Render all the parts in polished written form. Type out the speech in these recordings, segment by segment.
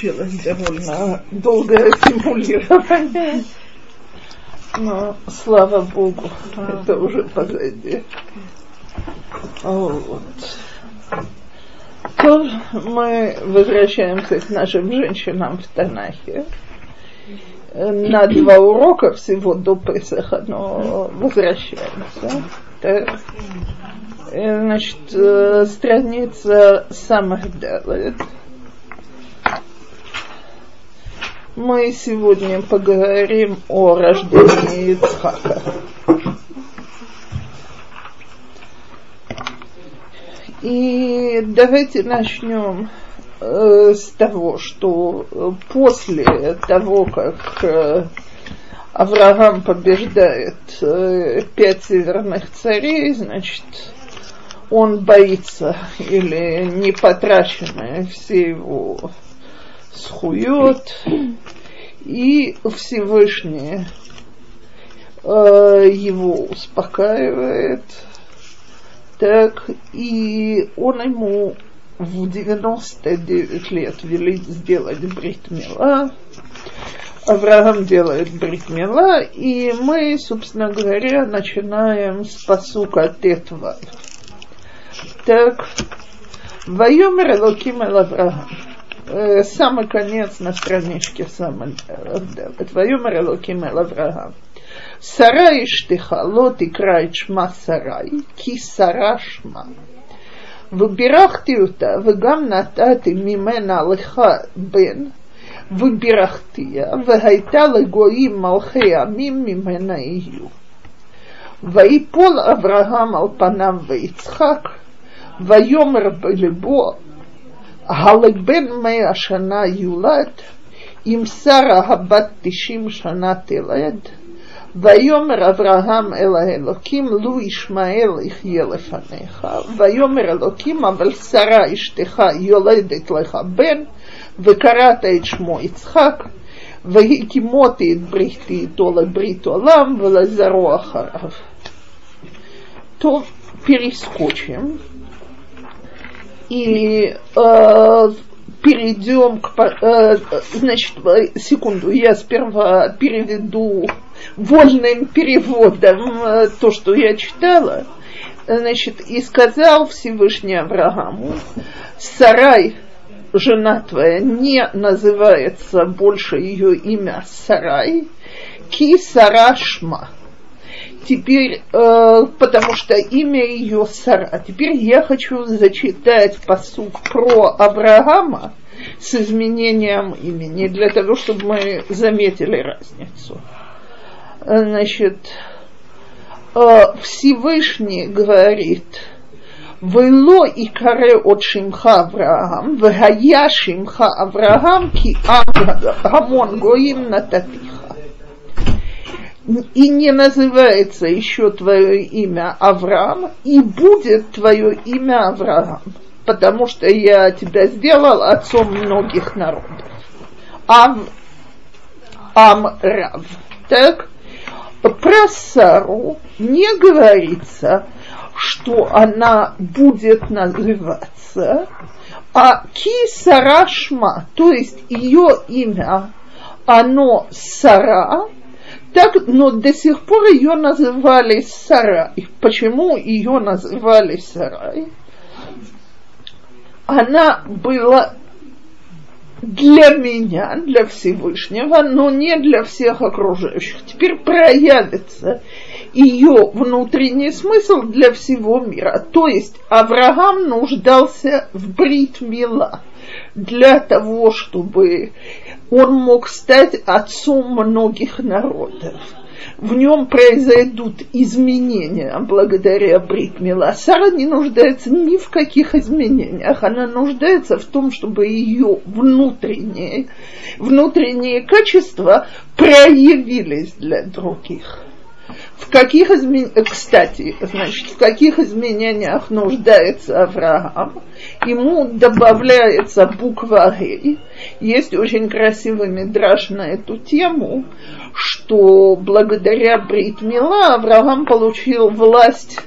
получилось довольно долгое симулирование. Но, слава Богу, это уже позади. Вот. То мы возвращаемся к нашим женщинам в Танахе. На два урока всего до Песаха, но возвращаемся. Так. Значит, страница Самахдалет. Мы сегодня поговорим о рождении Ицхака. И давайте начнем с того, что после того, как Авраам побеждает 5 северных царей, значит, он боится или не потраченное все его схует, и Всевышний его успокаивает, так, и он ему в 99 лет велит сделать брит-мила. Авраам делает брит-мила, и мы, собственно говоря, начинаем с пасука тетва. Так, «Вайомер Элоким эль Авраам». Самый конец на страничке самой. «Вайомер Элоким эль Авраам». «Сара иштеха, ло тикра ит шма Сарай, ки Сара шма». «Выбирахти ута, вегам натати мимена леха бен». «Выбирахтия, вегайта легоим малхе амим мимена ию». «Ваипол Авраам алпанам ваицхак». «Вайомер бэлебо, галэгбен мэа шана юлад, им Сара хабат тишим шана телед, вайомер Авраам эла элоким, лу Ишмаэль ихье лефанеха, вайомер элоким, авал Сара иштеха юледет леха бен, וקראת את שמו יצחק, והקימותי את בריתי איתו לברית עולם ולזרוע אחריו». То перескочим и перейдем к... значит, секунду, я сперва переведу вольным переводом то, что я читала. Значит, и сказал Всевышний Аврааму: «Сарай, жена твоя, не называется больше ее имя Сарай, ки Сарашма». Теперь, потому что имя ее Сара. Теперь я хочу зачитать пасук про Авраама с изменением имени, для того, чтобы мы заметили разницу. Значит, Всевышний говорит: «Вело икаре от шимха Авраам, вегая шимха Авраам, ки амон гоим нататиха». «И не называется еще твое имя Авраам, и будет твое имя Авраам, потому что я тебя сделал отцом многих народов». Амрав. Так, про Сару не говорится, что она будет называться, а ки Сара шма, то есть ее имя, оно Сара, так, но до сих пор ее называли Сарай. Почему ее называли Сарай? Она была для меня, для Всевышнего, но не для всех окружающих. Теперь проявится ее внутренний смысл для всего мира. То есть Авраам нуждался в брит-мила для того, чтобы он мог стать отцом многих народов. В нем произойдут изменения благодаря брит-мила. Сара не нуждается ни в каких изменениях. Она нуждается в том, чтобы ее внутренние качества проявились для других. Кстати, значит, в каких изменениях нуждается Авраам? Ему добавляется буква «Гей». Есть очень красивый мидраш на эту тему, что благодаря брит-мила Авраам получил власть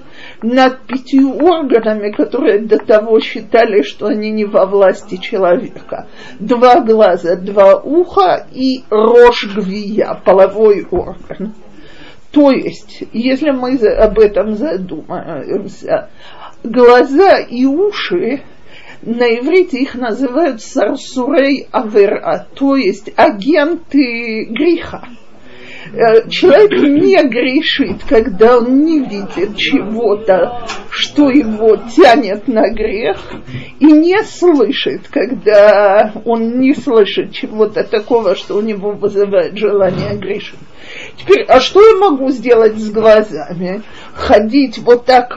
над 5 органами, которые до того считали, что они не во власти человека. 2 глаза, 2 уха и рожгвия, половой орган. То есть, если мы об этом задумаемся, глаза и уши, на иврите их называют сарсурей авера, то есть агенты греха. Человек не грешит, когда он не видит чего-то, что его тянет на грех, и не слышит, когда он не слышит чего-то такого, что у него вызывает желание грешить. Теперь, а что я могу сделать с глазами? Ходить вот, так?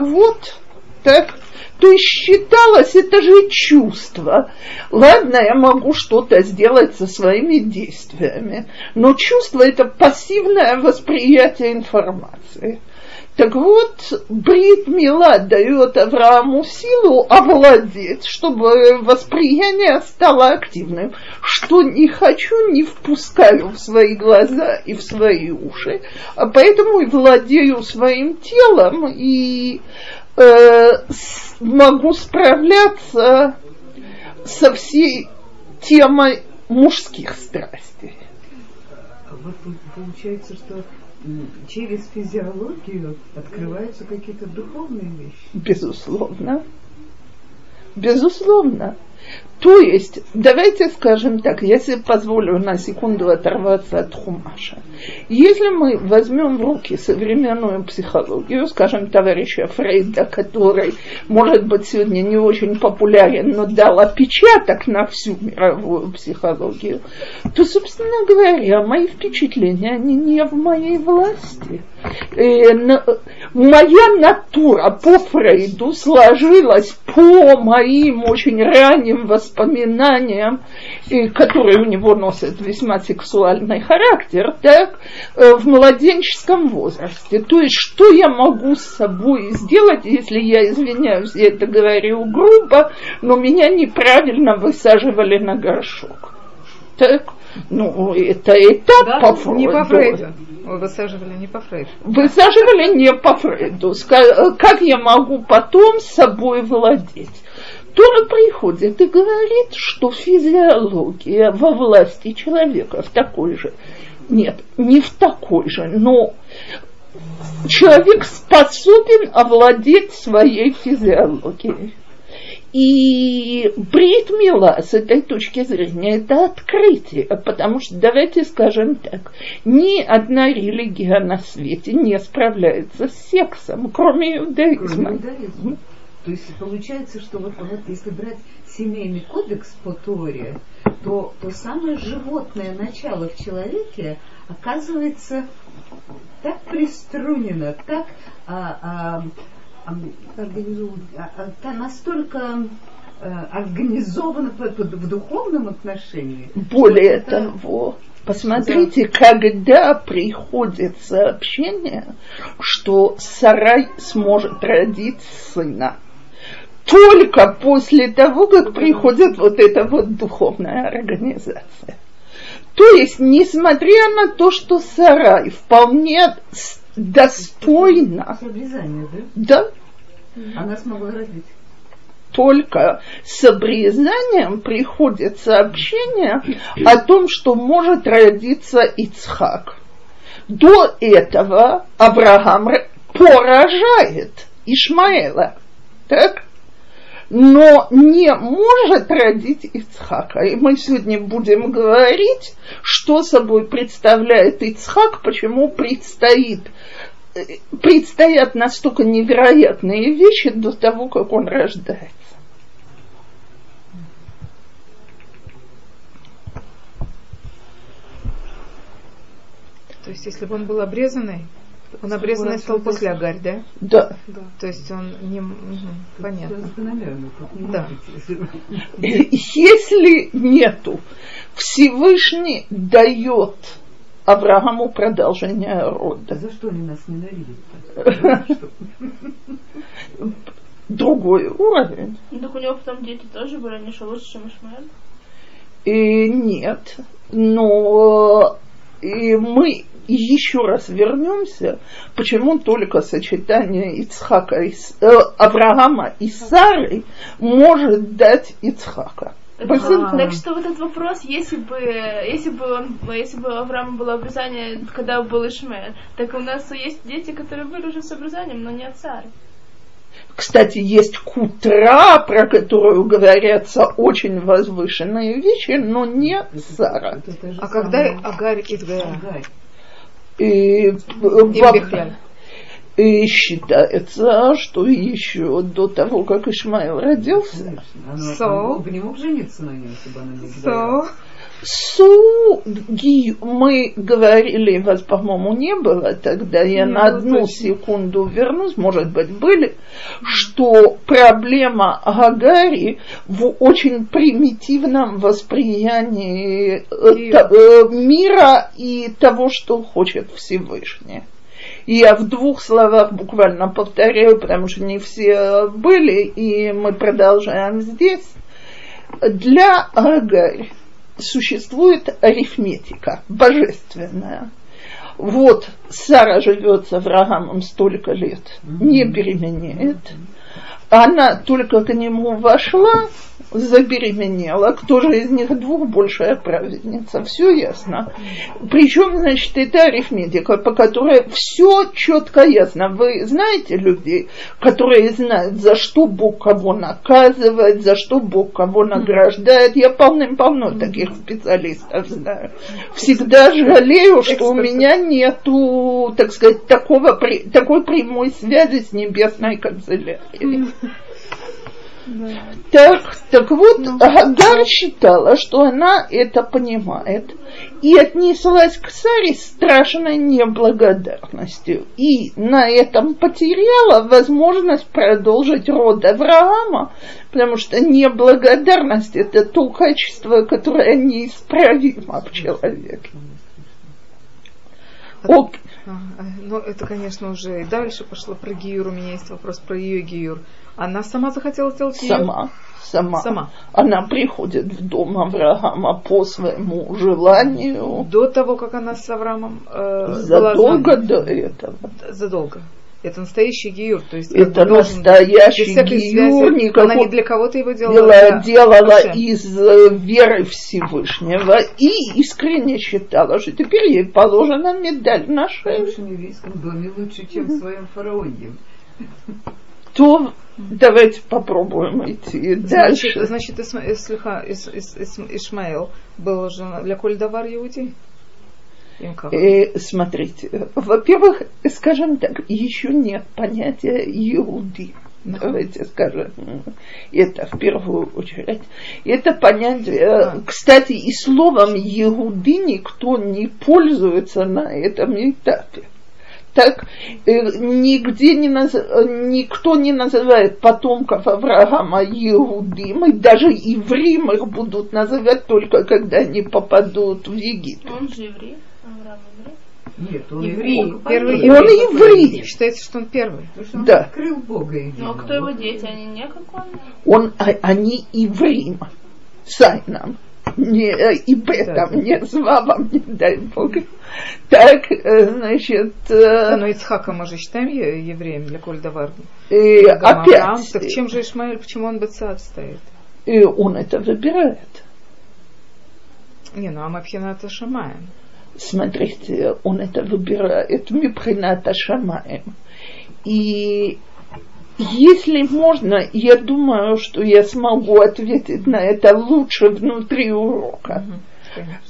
То есть считалось, это же чувство. Ладно, я могу что-то сделать со своими действиями, но чувство – это пассивное восприятие информации. Так вот, Брит-мила дает Аврааму силу овладеть, чтобы восприятие стало активным. Что не хочу, не впускаю в свои глаза и в свои уши, а поэтому и владею своим телом и могу справляться со всей темой мужских страстей. А вот получается, что через физиологию открываются какие-то духовные вещи? Безусловно. То есть, давайте скажем так, если позволю на секунду оторваться от Хумаша. Если мы возьмем в руки современную психологию, скажем, товарища Фрейда, который, может быть, сегодня не очень популярен, но дал отпечаток на всю мировую психологию, то, собственно говоря, мои впечатления, они не в моей власти. Моя натура по Фрейду сложилась по моим очень ранним воспоминаниям, которые у него носят весьма сексуальный характер, так, в младенческом возрасте. То есть, что я могу с собой сделать, если я, извиняюсь, я это говорю грубо, но меня неправильно высаживали на горшок. Так, ну, это этап да, по Фрейду. Не по Фрейду. Высаживали не по Фрейду. Как я могу потом собой владеть? Тора приходит и говорит, что физиология во власти человека в такой же. Нет, не в такой же, но человек способен овладеть своей физиологией. И Брит-мила с этой точки зрения это открытие, потому что, давайте скажем так, ни одна религия на свете не справляется с сексом, кроме иудаизма. То есть получается, что вот если брать семейный кодекс по Торе, то то самое животное начало в человеке оказывается так приструнено, так... Та настолько организована в духовном отношении. Более того, посмотрите, когда приходит сообщение, что Сара сможет родить сына. Только после того, как приходит вот эта вот духовная организация. То есть, несмотря на то, что Сарай вполне достойна. Это обрезание, да? Да. Она смогла родить. Только с обрезанием приходит сообщение о том, что может родиться Ицхак. До этого Авраам поражает Ишмаэла. Так? Но не может родить Ицхака. И мы сегодня будем говорить, что собой представляет Ицхак, почему предстоят настолько невероятные вещи до того, как он рождается. То есть, если бы он был обрезанный, он обрезанный стал после Агарь, да? Да. То есть он не... Понятно. Да. Если нету, Всевышний дает Аврааму продолжение рода. За что они нас ненавидят? Другой уровень. Так у него потом дети тоже были, они еще лучше, чем Ишмаэль? Нет, но... И мы еще раз вернемся, почему только сочетание Авраама и Сары может дать Ицхака. Так что вот этот вопрос, если бы у Авраама было обрезание, когда был Ишмаэль, так у нас есть дети, которые были уже с обрезанием, но не от Сары. Кстати, есть кутра, про которую говорятся очень возвышенные вещи, но не Сара. А когда Агарь и Бехляль? И считается, что еще до того, как Ишмаэль родился, Сау не мог жениться на нем, если бы она не знала. Мы говорили, вас, по-моему, не было тогда, я на одну секунду вернусь, может быть, были, что проблема Агари в очень примитивном восприятии мира и того, что хочет Всевышний. И я в двух словах буквально повторяю, потому что не все были, и мы продолжаем здесь. Для Агарь существует арифметика божественная. Вот Сара живет с Авраамом столько лет, не беременеет. Она только к нему вошла, забеременела. Кто же из них двух большая праведница? Все ясно. Причем, значит, это арифметика, по которой все четко ясно. Вы знаете людей, которые знают, за что Бог кого наказывает, за что Бог кого награждает. Я полным-полно таких специалистов знаю. Всегда жалею, что у меня нету, так сказать, такой прямой связи с небесной канцелярией. Так вот, Агарь считала, что она это понимает, и отнеслась к Саре страшной неблагодарностью, и на этом потеряла возможность продолжить род Авраама, потому что неблагодарность – это то качество, которое неисправимо в человеке. Ну, это, конечно, уже и дальше пошло про Гиюр. У меня есть вопрос про ее Гиюр. Она сама захотела сделать Гиюр? Сама. Она приходит в дом Авраама по своему желанию. До того, как она с Авраамом задолго до этого. Задолго. Это настоящий Гиюр. То есть это настоящий Гиюр. Она не для кого-то его делала из веры Всевышнего и искренне считала, что теперь ей положена медаль на шею. В нашем еврейском доме лучше, чем в своем фараоне. То давайте попробуем идти дальше. Значит, Ишмаэль был уже для Коль Давар Иуди? Смотрите, во-первых, скажем так, еще нет понятия Иуды. Давайте скажем, это в первую очередь. Это понятие, кстати, и словом Иуды никто не пользуется на этом этапе. Так нигде никто не называет потомков Авраама Иудим, и даже евреям их будут называть только когда они попадут в Египет. Он же еврей, Авраам еврей. Нет, он еврей. Он еврей. Считается, что он первый. Потому что он открыл Бога единого. Но кто его дети? Они не как он? Они евреи. Сай нам. И Бетам, не Звавам, не дай Бог. Так, значит... Но Ицхака мы же считаем евреем для Коль Давар. Опять. Так чем же Ишмаэль, почему он Бецаат стоит? И он это выбирает. Не, ну Мабхината Шамаем. Смотрите, он это выбирает Мабхината Шамаем. И... Если можно, я думаю, что я смогу ответить на это лучше внутри урока.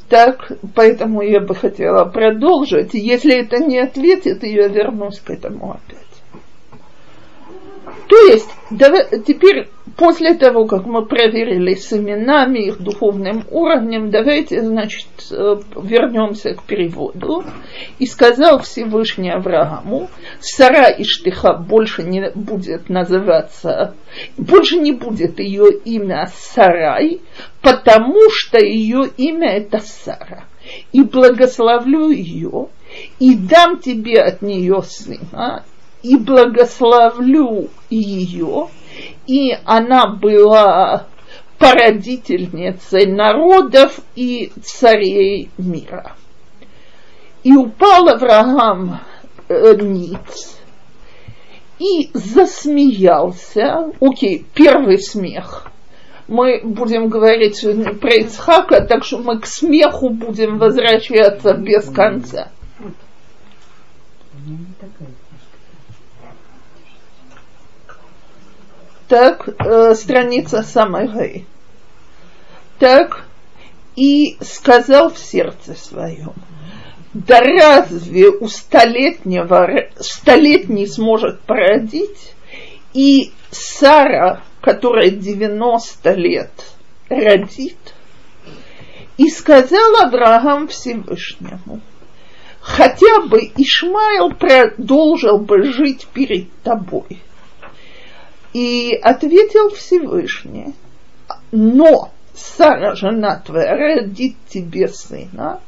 Так, поэтому я бы хотела продолжить. Если это не ответит, я вернусь к этому опять. То есть, теперь, после того, как мы проверили с именами, их духовным уровнем, давайте, значит, вернемся к переводу. «И сказал Всевышний Аврааму, Сара Иштиха больше не будет называться, больше не будет ее имя Сарай, потому что ее имя это Сара. И благословлю ее, и дам тебе от нее сына, и благословлю ее». И она была породительницей народов и царей мира. И упал Авраам ниц и засмеялся. Окей, первый смех. Мы будем говорить сегодня про Ицхака, так что мы к смеху будем возвращаться без конца. Так, страница самой Гай. Так, и сказал в сердце своем: да разве у столетний сможет породить, и Сара, которая 90 лет, родит? И сказал Авраам Всевышнему: хотя бы Ишмаэль продолжил бы жить перед тобой. И ответил Всевышний: но Сара, жена твоя, родит тебе сына,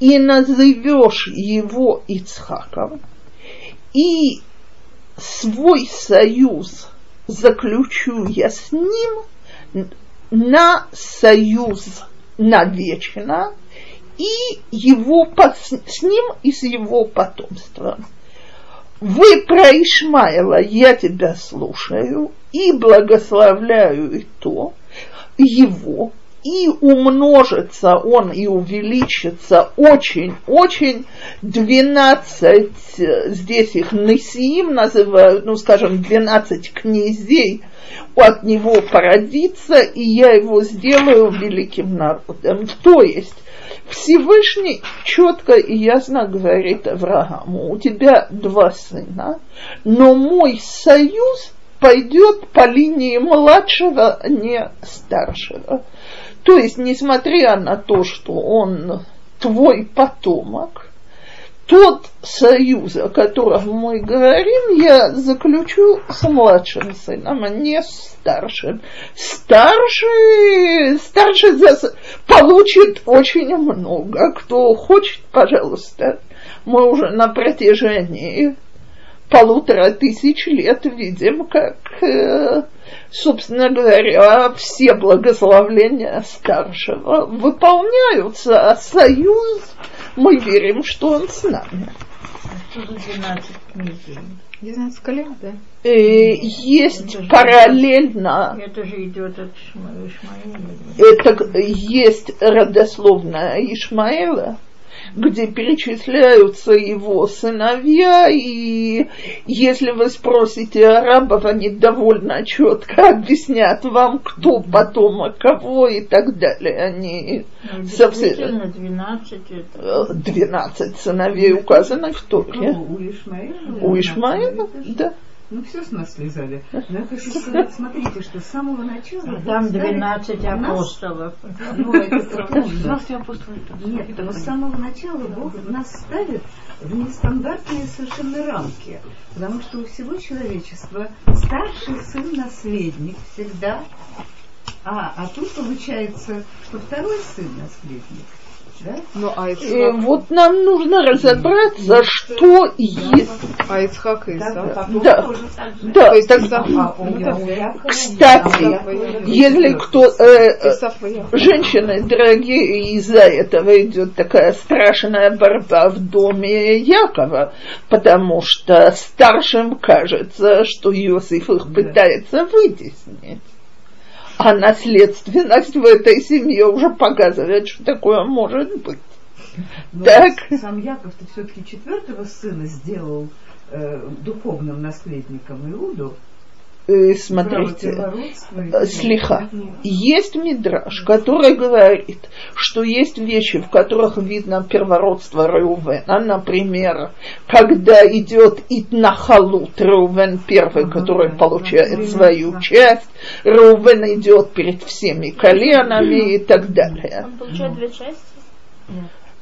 и назовешь его Ицхаком, и свой союз заключу я с ним на союз навечно, и с ним и с его потомством. Вы про Ишмаэла я тебя слушаю и благословляю и то, его, и умножится он и увеличится очень-очень. 12, здесь их Несиим называют, 12 князей от него породится, и я его сделаю великим народом. То есть Всевышний четко и ясно говорит Аврааму: у тебя 2 сына, но мой союз пойдет по линии младшего, а не старшего. То есть, несмотря на то, что он твой потомок, тот союз, о котором мы говорим, я заключу с младшим сыном, а не с старшим. Старший получит очень много. Кто хочет, пожалуйста, мы уже на протяжении 1500 лет видим, как, собственно говоря, все благословления старшего выполняются, а союз, мы верим, что он с нами. Откуда 12 князей? 12 колен, да? Есть это параллельно... Это же идет от Ишмаэля. Это есть родословная Ишмаэла, где перечисляются его сыновья, и если вы спросите арабов, они довольно четко объяснят вам, кто потомок кого и так далее. Они совсем... 12 сыновей указаны в Торе. У Ишмаэля? У Ишмаэля, да. Все с нас слезали. Но я хочу сказать, смотрите, что с самого начала... Там 12 апостолов. Ну, это 12 апостолов. Нет, но с самого начала Бог нас ставит в нестандартные совершенно рамки. Потому что у всего человечества старший сын наследник всегда. А тут получается, что второй сын наследник. Да? Ну, а вот нам нужно разобраться, что есть. А Ицхак и Исаак. Да. Кстати, если кто... женщины, дорогие, из-за этого идет такая страшная борьба в доме Яакова, потому что старшим кажется, что Иосиф их пытается вытеснить. А наследственность в этой семье уже показывает, что такое может быть. Так. Сам Яаков-то все-таки 4-го сына сделал духовным наследником Иуду. Смотрите, слиха. Есть мидраш, который говорит, что есть вещи, в которых видно первородство Рувена. Например, когда идет Итнахалут, Рувен первый, который получает свою часть, Рувен идет перед всеми коленами и так далее. Он получает 2 части?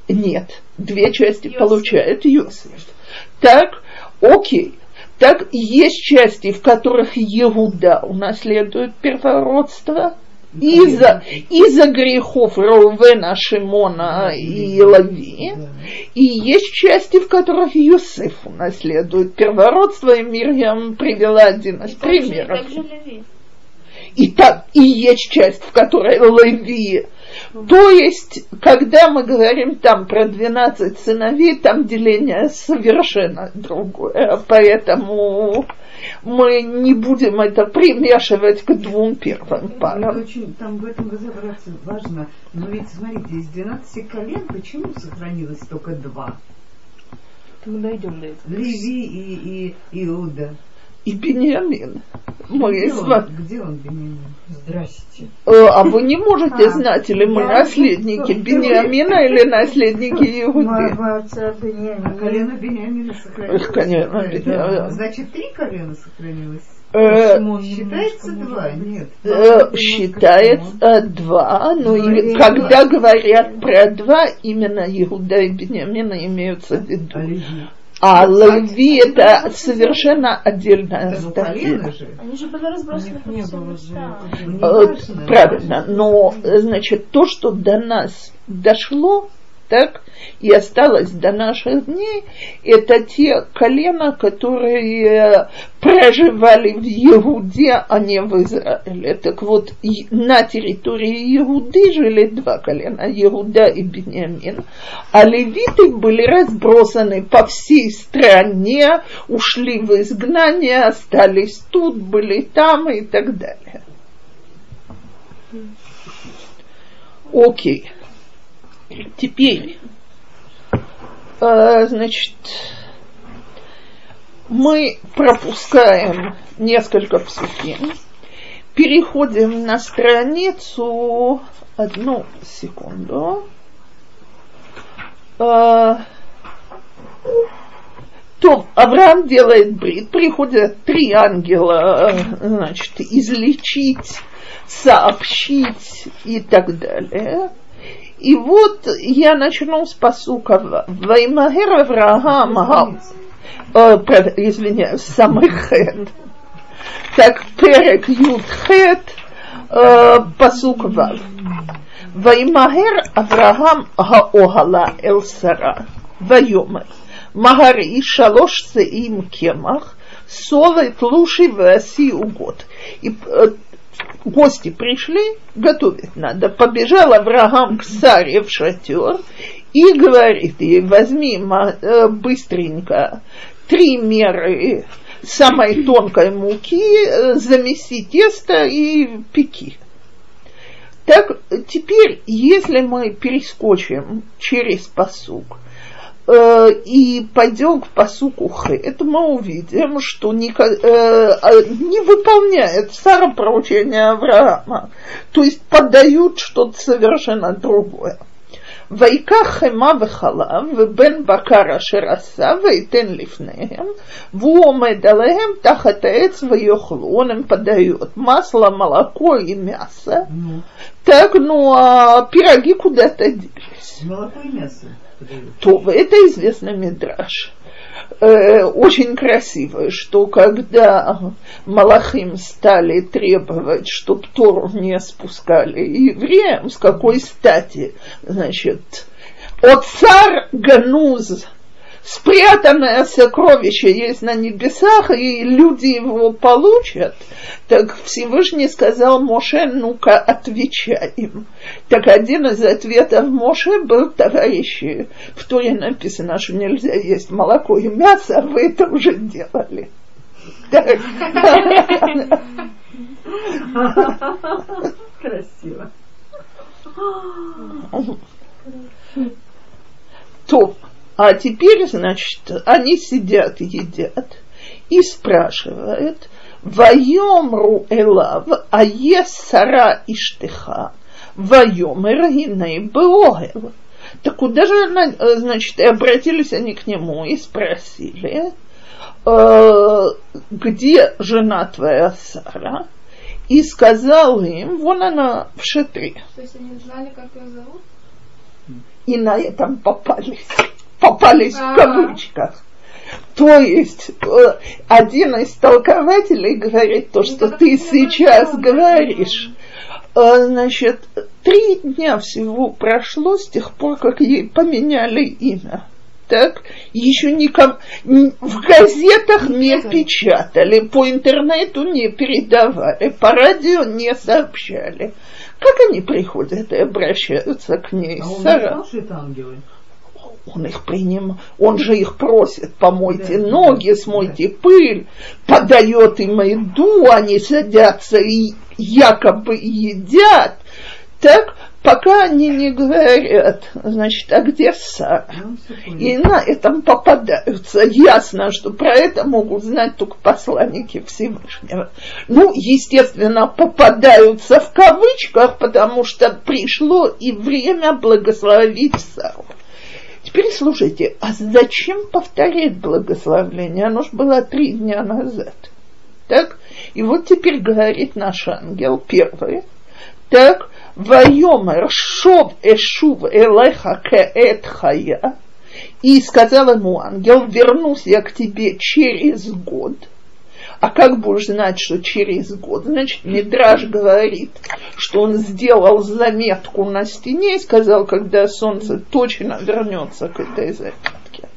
Нет, 2 части получает Иосиф. Так, окей. Так, есть части, в которых Иуда унаследует первородство из-за грехов Рувена, Шимона и Лави. И есть части, в которых Иосиф унаследует первородство, и Мирьям привела один из примеров. И есть часть, в которой Лави То есть, когда мы говорим там про 12 сыновей, там деление совершенно другое, поэтому мы не будем это примешивать к двум первым парам. Очень, там в этом разобраться важно, но ведь смотрите, из 12 колен почему сохранилось только 2? Мы дойдем до этого. Леви и Иуда. И Бениамин. Где он, Бениамин? Здрасте. А вы не можете знать, или мы наследники Бениамина, или наследники Иуды? Моего отца Бениамина. А колено Бениамина сохранилось? Колено Бениамина. Значит, 3 колена сохранилось? Считается 2? Нет. Считается 2, но когда говорят про 2, именно Иуда и Бениамина имеются в виду. А Лави это совершенно отдельная статья. Они же были разбросаны по всему. Правильно, но значит то, что до нас дошло, так и осталось до наших дней, это те колена, которые проживали в Иуде, а не в Израиле. Так вот, на территории Иуды жили 2 колена, Иуда и Бениамин, а левиты были разбросаны по всей стране, ушли в изгнание, остались тут, были там и так далее. Окей. Теперь, значит, мы пропускаем несколько псуким, переходим на страницу, 1 секунду, то Авраам делает брит, приходят 3 ангела, значит, излечить, сообщить и так далее. И вот я начну с пасукова. Ваймагер Авраам, извиняюсь, самый хэт. Так, перек ют хэт, пасукова. Ваймагер Авраам гаогала эл Сара. Вайомер. Магари шалош цеим кемах, совы плуши васи угод. И гости пришли, готовить надо. Побежал Авраам к Саре в шатер и говорит ей: возьми быстренько 3 меры самой тонкой муки, замеси тесто и пеки. Так, теперь, если мы перескочим через пасук и пойдем к пасуку хэт, мы увидим, что не выполняет Сара поручение Авраама. То есть подают что-то совершенно другое. «Вайках хэма вэхалав, вэбэн бакара шераса, вэйтэн лифнэем, вуомэдалэем тахатаэц вэйохлу». Он им подает масло, молоко и мясо. Так, а пироги куда-то делись. Молоко и мясо. То это известный мидраш. Очень красиво, что когда малахим стали требовать, чтобы Тору не спускали евреям, с какой стати, значит, «Оцар гануз», спрятанное сокровище есть на небесах, и люди его получат. Так Всевышний сказал Моше: ну-ка, отвечай им. Так один из ответов Моше был: товарищи, в Торе написано, что нельзя есть молоко и мясо, а вы это уже делали. Красиво. Топ. А теперь, значит, они сидят, едят и спрашивают: «Вайомру элав, а ес Сара иштеха, вайомер гиней беогел». Так куда же она, значит, и обратились они к нему и спросили: «Где жена твоя Сара?» И сказал им: «Вон она в шатре». То есть они знали, как ее зовут? И на этом попались. Попались в кавычках. То есть один из толкователей говорит то, что ты сейчас говоришь. Значит, 3 дня всего прошло с тех пор, как ей поменяли имя. Так, еще никому в газетах не печатали, по интернету не передавали, по радио не сообщали. Как они приходят и обращаются к ней? А он не знал, что это ангелы? Он их принимает, он же их просит, помойте ноги, смойте пыль, подает им еду, они садятся и якобы едят, так, пока они не говорят, значит, а где Сара? И на этом попадаются. Ясно, что про это могут знать только посланники Всевышнего. Ну, естественно, попадаются в кавычках, потому что пришло и время благословить Сару. Теперь слушайте, а зачем повторять благословление? Оно же было 3 дня назад. Так? И вот теперь говорит наш ангел первый. Так, «Вайомер шов эшув элеха кеэт хая». И сказал ему ангел, вернусь я к тебе через год. А как будешь знать, что через год? Значит, Мидраш говорит, что он сделал заметку на стене и сказал, когда солнце точно вернется к этой заметке.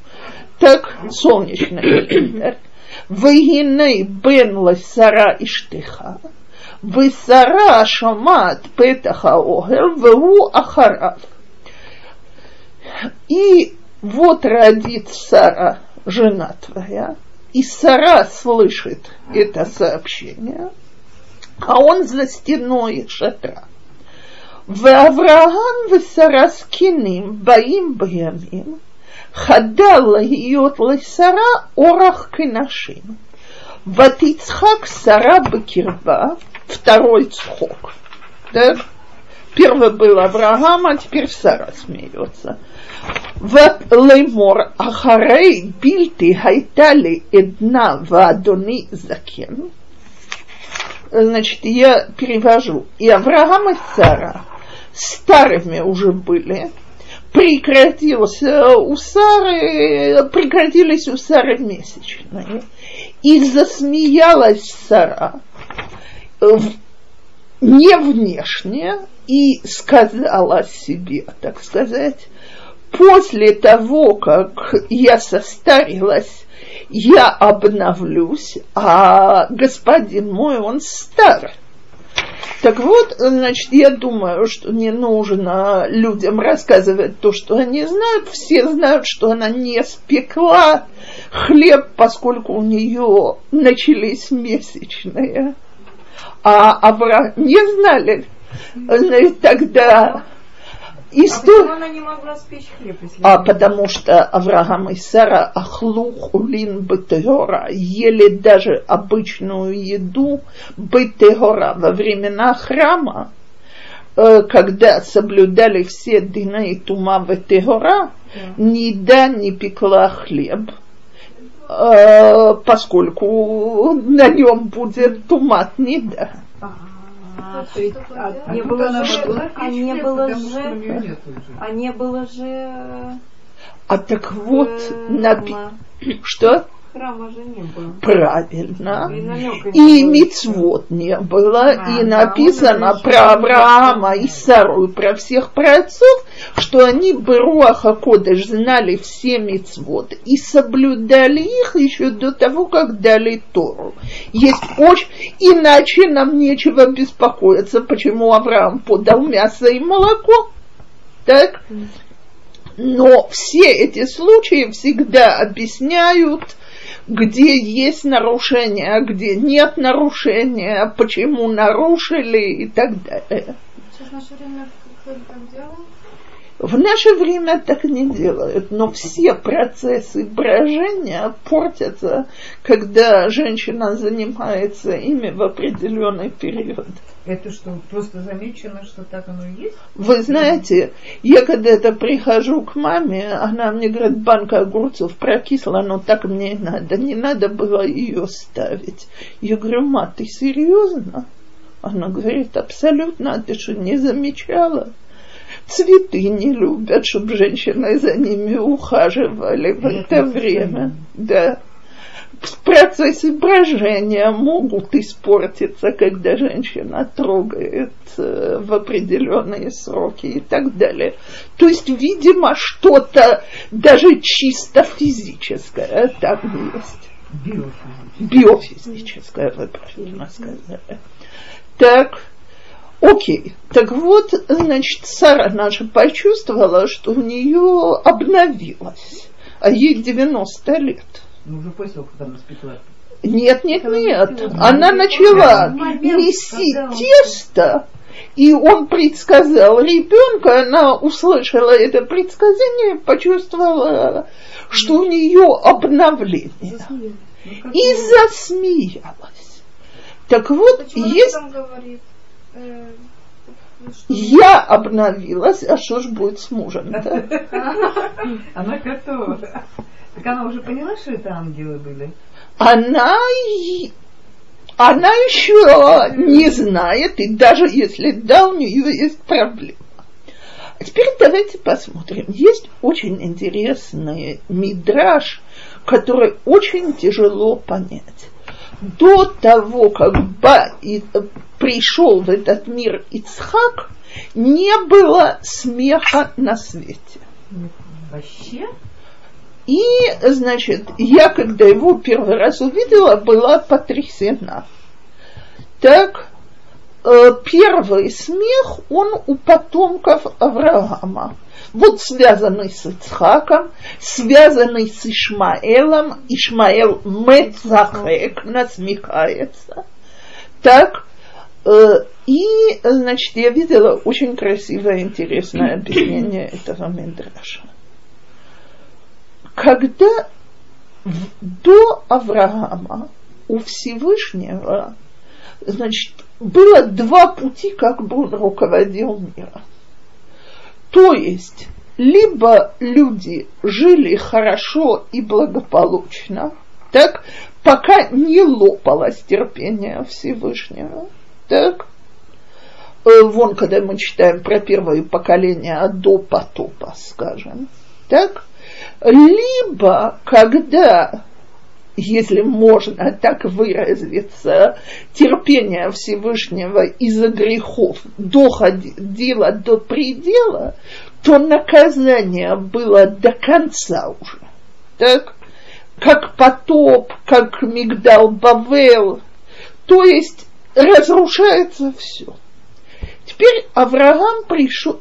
Так, солнечный календарь. «Вегиней бен ласара иштеха, весара шамат петаха огел вегу ахарав». И вот родит Сара, жена твоя, и Сара слышит это сообщение, а он за стеной шатра. «Вавраам весара скиним баим баямим, хадалла йот лесара орах кинашим, ват Ицхак Сара бекирба». Второй цхок. Да? Первый был Авраам, а теперь Сара смеется. «Ват леймор ахарей бильты хайтали эдна ваадони закен». Значит, я перевожу. И Авраам, и Сара старыми уже были. Прекратились у Сары месячные. И засмеялась Сара. Не внешне, и сказала себе, так сказать, после того, как я состарилась, я обновлюсь, а господин мой, он стар. Так вот, значит, я думаю, что не нужно людям рассказывать то, что они знают. Все знают, что она не спекла хлеб, поскольку у нее начались месячные. А Авраам не знали, тогда история. А она не могла спечь хлеб, потому что Авраам и Сара ахлух улин бетегора ели даже обычную еду бетегора во времена храма, когда соблюдали все дина и тума бетегора, ни еда не пекла хлеб, поскольку на нем будет тумат не да. А не было же. А так вот, что? Храма же не было. Правильно. И мицвот не было. И написано про Авраама и Сару, и про всех праотцов, что они бы Руах а-Кодеш знали все мицвот и соблюдали их еще до того, как дали Тору. Иначе нам нечего беспокоиться, почему Авраам подал мясо и молоко. Так? Но все эти случаи всегда объясняют, где есть нарушение, где нет нарушения, почему нарушили и так далее. Сейчас в наше время кто-нибудь так делает? В наше время так не делают, но все процессы брожения портятся, когда женщина занимается ими в определенный период. Это что, просто замечено, что так оно и есть? Вы знаете, я когда-то прихожу к маме, она мне говорит, банка огурцов прокисла, но так мне надо, не надо было ее ставить. Я говорю, ма, ты серьезно? Она говорит, абсолютно, ты что, не замечала? Цветы не любят, чтобы женщины за ними ухаживали в это время. Да. Процессы брожения могут испортиться, когда женщина трогает в определенные сроки и так далее. То есть, видимо, что-то даже чисто физическое там есть. Биофизическое, вы правильно сказали. Так. Окей, так вот, значит, Сара наша почувствовала, что у нее обновилось, а ей 90 лет. Ну, уже после того, как там распекла. Нет. Она начала месить тесто, и он предсказал ребенка, она услышала это предсказание, почувствовала, что у нее обновление. И засмеялась. Так вот, есть... Я обновилась, а что ж будет с мужем-то? Она готова. Так она уже поняла, что это ангелы были? Она еще не знает, и даже если да, у нее есть проблема. А теперь давайте посмотрим. Есть очень интересный мидраш, который очень тяжело понять. До того, как пришел в этот мир Ицхак, не было смеха на свете. Вообще? И, значит, я, когда его первый раз увидела, была потрясена. Так, первый смех, он у потомков Авраама. Вот связанный с Ицхаком, связанный с Ишмаэлем. Ишмаэл мецахек, насмехается. Так, и, значит, я видела очень красивое, интересное объяснение этого мидраша. Когда до Авраама у Всевышнего, значит, было два пути, как бы он руководил миром. То есть, либо люди жили хорошо и благополучно, так, пока не лопалось терпение Всевышнего, так. Вон, когда мы читаем про первое поколение до потопа, скажем, так. Либо, когда, если можно так выразиться, терпение Всевышнего из-за грехов доходило до предела, то наказание было до конца уже. Так? Как потоп, как Мигдал-Бавел. То есть разрушается все. Теперь Авраам пришел,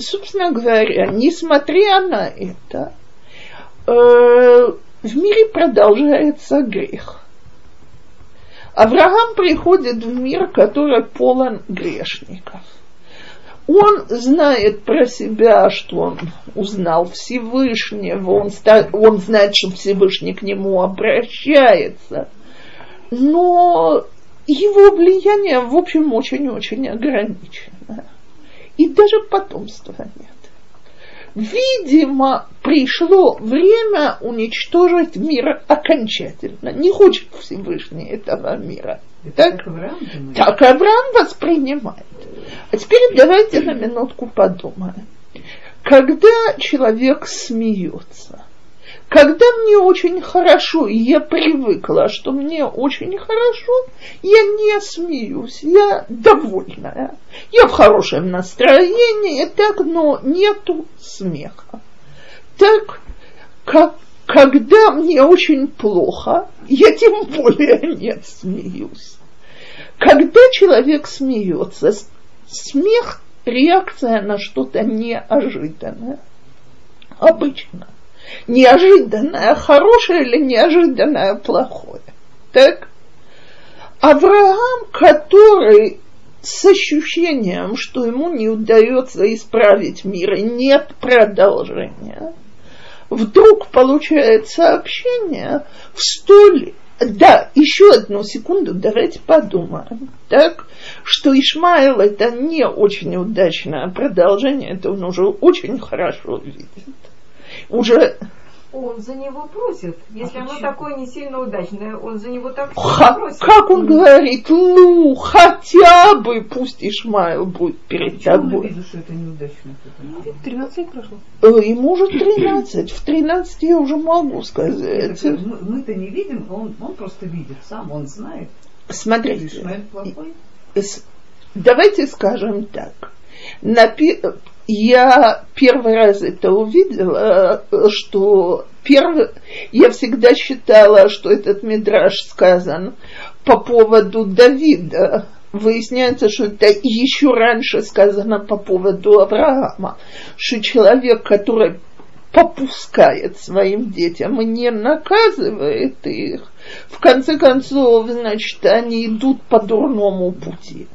собственно говоря, несмотря на это, в мире продолжается грех. Авраам приходит в мир, который полон грешников. Он знает про себя, что он узнал Всевышнего, он знает, что Всевышний к нему обращается, но его влияние, в общем, очень-очень ограничено. И даже потомства нет. Видимо, пришло время уничтожить мир окончательно. Не хочет Всевышний этого мира. Так Авраам воспринимает. А теперь давайте на минутку подумаем. Когда человек смеется, когда мне очень хорошо, и я привыкла, что мне очень хорошо, я не смеюсь, я довольная. Я в хорошем настроении, так, но нету смеха. Так, когда мне очень плохо, я тем более не смеюсь. Когда человек смеется, смех – реакция на что-то неожиданное. Обычно. Неожиданное хорошее или неожиданное плохое. Так? Авраам, который с ощущением, что ему не удается исправить мир, и нет продолжения, вдруг получает сообщение в 100 лет. Да, еще одну секунду, давайте подумаем, так, что Ишмаэл это не очень удачное продолжение, это он уже очень хорошо видит. Уже... Он за него просит, если оно такое не сильно удачное, он за него так просит. Как он говорит, ну, хотя бы пусть Ишмаэл будет перед тобой. Я вижу, что это неудачно. 13 прошло. И может 13, в 13 я уже могу сказать. Мы-то не видим, он просто видит сам, он знает. Смотрите, Ишмаэль плохой. Давайте скажем так. Я первый раз это увидела, что я всегда считала, что этот мидраш сказан по поводу Давида, выясняется, что это еще раньше сказано по поводу Авраама, что человек, который попускает своим детям и не наказывает их, в конце концов, значит, они идут по дурному пути.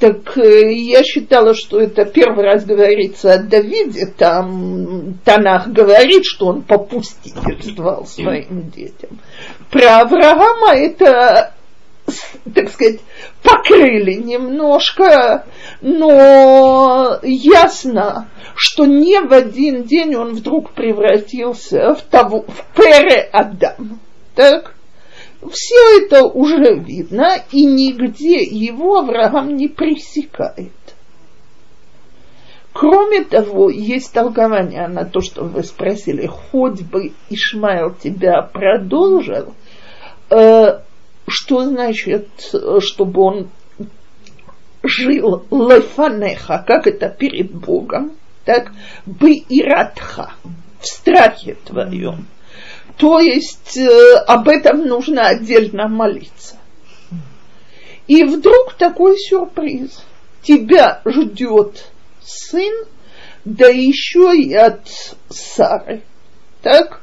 Так я считала, что это первый раз говорится о Давиде, там Танах говорит, что он попустительствовал своим детям. Про Авраама это, так сказать, покрыли немножко, но ясно, что не в один день он вдруг превратился в пере-Адам, так? Все это уже видно, и нигде его Авраам не пресекает. Кроме того, есть толкование на то, что вы спросили, хоть бы Ишмаэль тебя продолжил, что значит, чтобы он жил лефанеха, как это перед Богом, так бы иратха, в страхе твоем. То есть об этом нужно отдельно молиться. И вдруг такой сюрприз. Тебя ждет сын, да еще и от Сары. Так?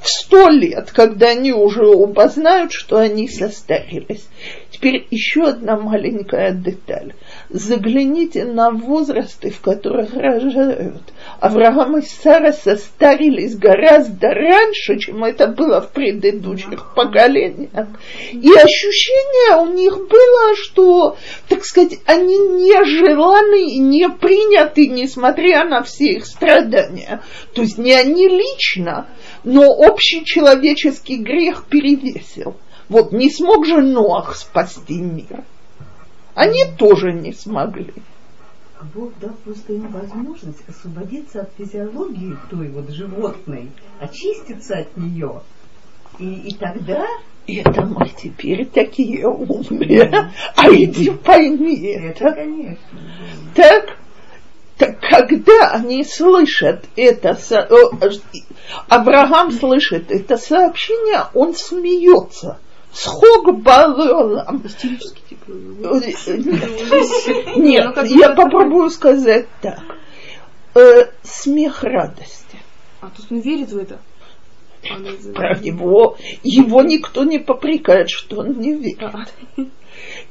В 100 лет, когда они уже оба знают, что они состарились. Теперь еще одна маленькая деталь. Загляните на возрасты, в которых рожают. Авраам и Сара состарились гораздо раньше, чем это было в предыдущих поколениях. И ощущение у них было, что, так сказать, они не желаны и не приняты, несмотря на все их страдания. То есть не они лично, но общечеловеческий грех перевесил. Вот не смог же Ноах спасти мир. Они тоже не смогли. Бог дал просто им возможность освободиться от физиологии той вот животной, очиститься от нее. И тогда... Это мы теперь такие умные. А иди пойми это. Конечно. Так... Так когда они слышат это, Авраам слышит это сообщение, он смеется. Схок баллам. Нет, я попробую сказать так. Смех радости. А тут он верит в это? Про него. Его никто не попрекает, что он не верит.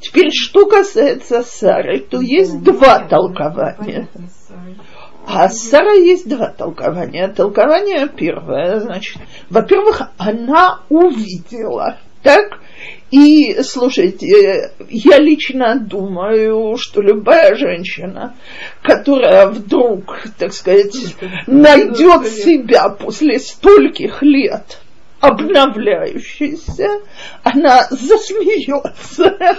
Теперь, что касается Сары, то есть два толкования. А Сара есть два толкования. Толкование первое, значит, во-первых, она увидела, так? И, слушайте, я лично думаю, что любая женщина, которая вдруг, так сказать, найдет себя после стольких лет обновляющейся, она засмеется.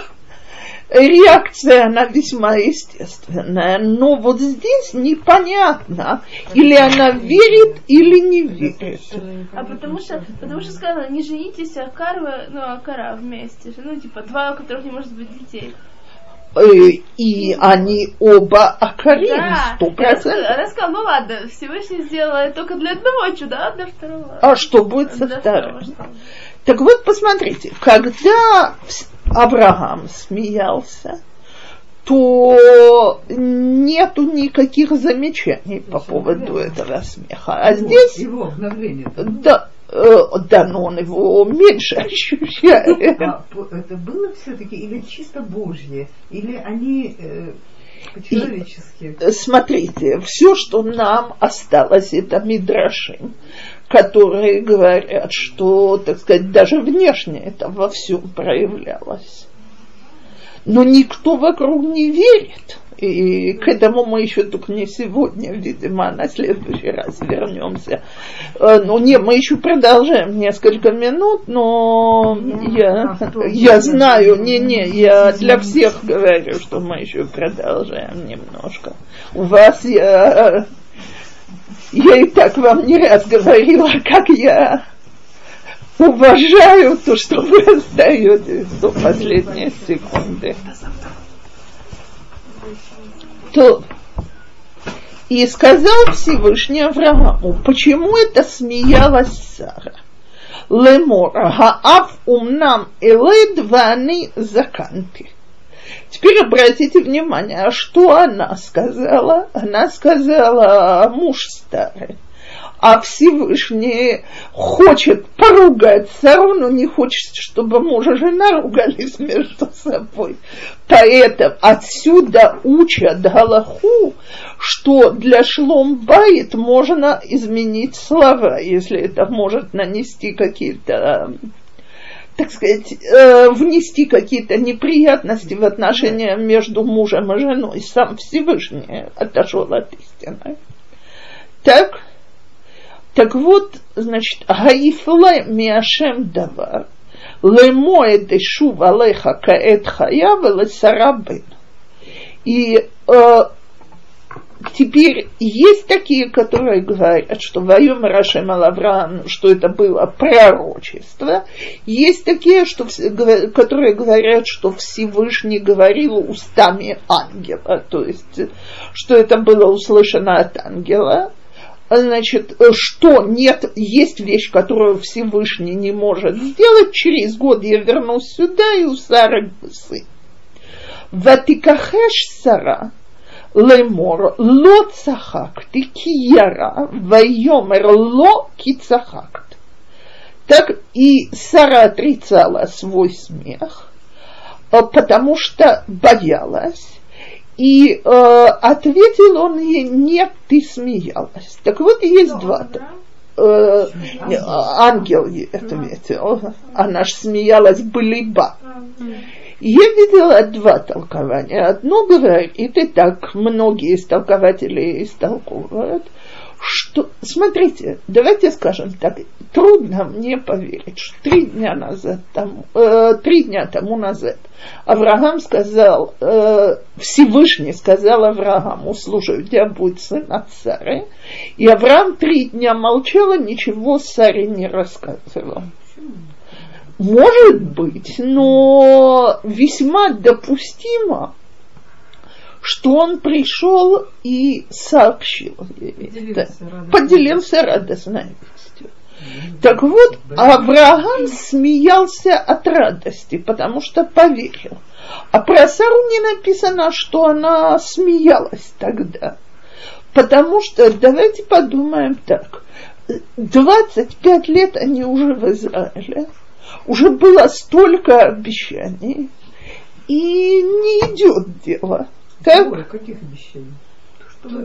Реакция, она весьма естественная, но вот здесь непонятно, или она верит, или не верит. А потому что сказано, не женитесь, Акара вместе, типа два, у которых не может быть детей. И они оба окорили, 100%. Она сказала, ну ладно, Всевышний сделал только для одного чуда, а для второго. А что будет со вторым? Так вот, посмотрите, когда Авраам смеялся, то нету никаких замечаний по поводу этого смеха. А здесь... Его обновление. Да, но он его меньше ощущает. А это было все-таки или чисто Божье, или они по-человечески? Смотрите, все, что нам осталось, это мидраши, которые говорят, что, так сказать, даже внешне это во всем проявлялось. Но никто вокруг не верит. И к этому мы еще только не сегодня, видимо, на следующий раз вернемся. Мы еще продолжаем несколько минут, но я знаю, я для всех говорю, что мы еще продолжаем немножко. У вас я и так вам не раз говорила, как я уважаю то, что вы остаетесь до последней секунды. И сказал Всевышний Аврааму, почему это смеялась Сара? Лемор, гаав умнам элэд вани заканты. Теперь обратите внимание, а что она сказала? Она сказала: муж старый. А Всевышний хочет поругать Сару, но не хочет, чтобы муж и жена ругались между собой. Поэтому отсюда учат галаху, что для шлом баит можно изменить слова, если это может нанести какие-то, так сказать, внести какие-то неприятности в отношения между мужем и женой. Сам Всевышний отошел от истины. Так? Так вот, значит, «Гаифлэ миашем давар, лэмоэд ишув алэха каэт хаяв лэсарабэн». И теперь есть такие, которые говорят, что «Вайом Рашем Алавраам», что это было пророчество. Есть такие, которые говорят, что Всевышний говорил устами ангела, то есть, что это было услышано от ангела. Значит, что нет, есть вещь, которую Всевышний не может сделать. Через год я вернусь сюда, и у Сары сын. Ватикахэш Сара лемор ло цахак ты кияра вайомер ло ки цахак. Так и Сара отрицала свой смех, потому что боялась. И ответил он ей: нет, ты смеялась. Так вот, есть но два. Ангел ей ответил. Она ж смеялась былиба. Я видела два толкования. Одно говорит, и так многие истолкователи истолковывают, что, смотрите, давайте скажем так, трудно мне поверить, что 3 дня тому назад Авраам сказал, Всевышний сказал Аврааму: слушай, у тебя будет сын от Сары. И Авраам 3 дня молчал и ничего Саре не рассказывал. Может быть, но весьма допустимо, что он пришел и сообщил ей, поделился радостной вестью. Так вот, Авраам смеялся от радости, потому что поверил. А про Сару не написано, что она смеялась тогда. Потому что, давайте подумаем так, 25 лет они уже в Израиле, уже было столько обещаний, и не идет дело. Так? Ой, каких обещаний?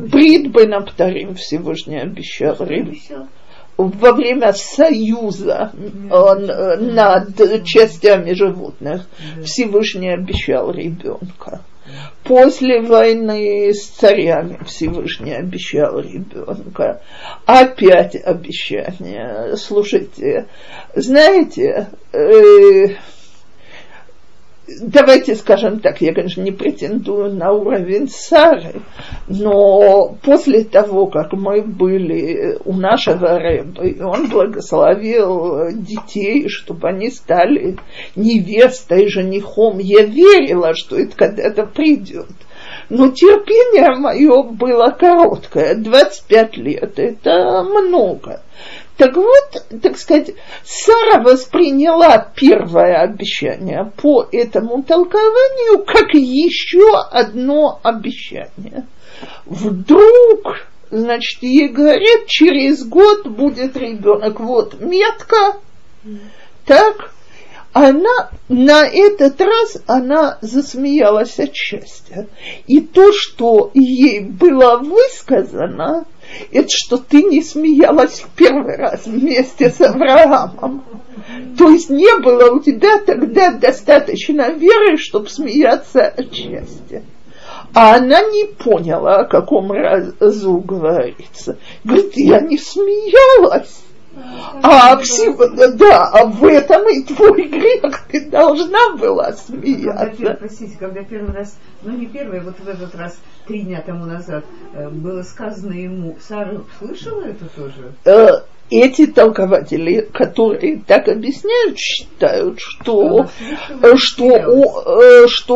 Брит Бенамптарим Всевышний обещал Ривке. Во время союза над частями животных Всевышний обещал ребенка. После войны с царями Всевышний обещал ребенка. Опять обещание. Слушайте, знаете... Давайте скажем так, я, конечно, не претендую на уровень Сары, но после того, как мы были у нашего Рэбы, он благословил детей, чтобы они стали невестой, женихом. Я верила, что это когда-то придет. Но терпение мое было короткое, 25 лет, это много. Так вот, так сказать, Сара восприняла первое обещание по этому толкованию как еще одно обещание. Вдруг, значит, ей говорят: через год будет ребенок, вот метка, так. Она на этот раз она засмеялась от счастья. И то, что ей было высказано, это что ты не смеялась в первый раз вместе с Авраамом. То есть не было у тебя тогда достаточно веры, чтобы смеяться от счастья. А она не поняла, о каком разу говорится. Говорит: я не смеялась. А в этом и твой грех, ты должна была смеяться. Когда, простите, когда первый раз, ну не первый, вот в этот раз, 3 дня тому назад, было сказано ему, Сара слышала это тоже? Эти толкователи, которые так объясняют, считают, что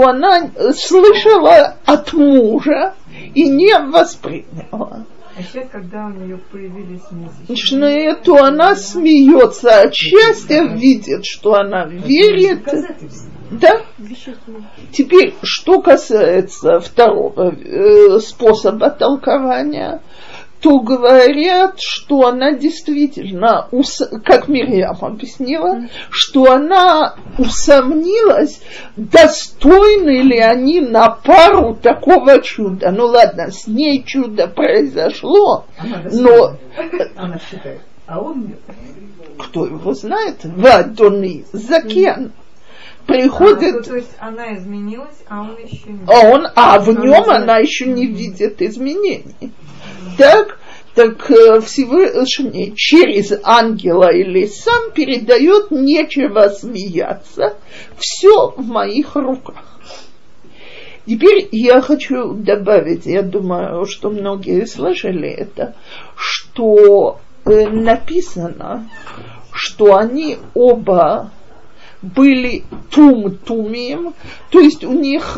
она слышала от мужа и не восприняла. А сейчас, когда у нее появились месячные, то она смеется от счастья, видит, что она верит. Да? Теперь, что касается второго способа толкования, то говорят, что она действительно, как Мирьям объяснила, что она усомнилась, достойны ли они на пару такого чуда. Ну ладно, с ней чудо произошло, но... Она считает, а он нет. Кто его знает? Вадони Закен. Приходит... то есть она изменилась, а он еще не... А в нем она еще не видит изменений. Так Всевышний через ангела или сам передает нечего смеяться. Все в моих руках. Теперь я хочу добавить, я думаю, что многие слышали это, что написано, что они оба были тум-тумим, то есть у них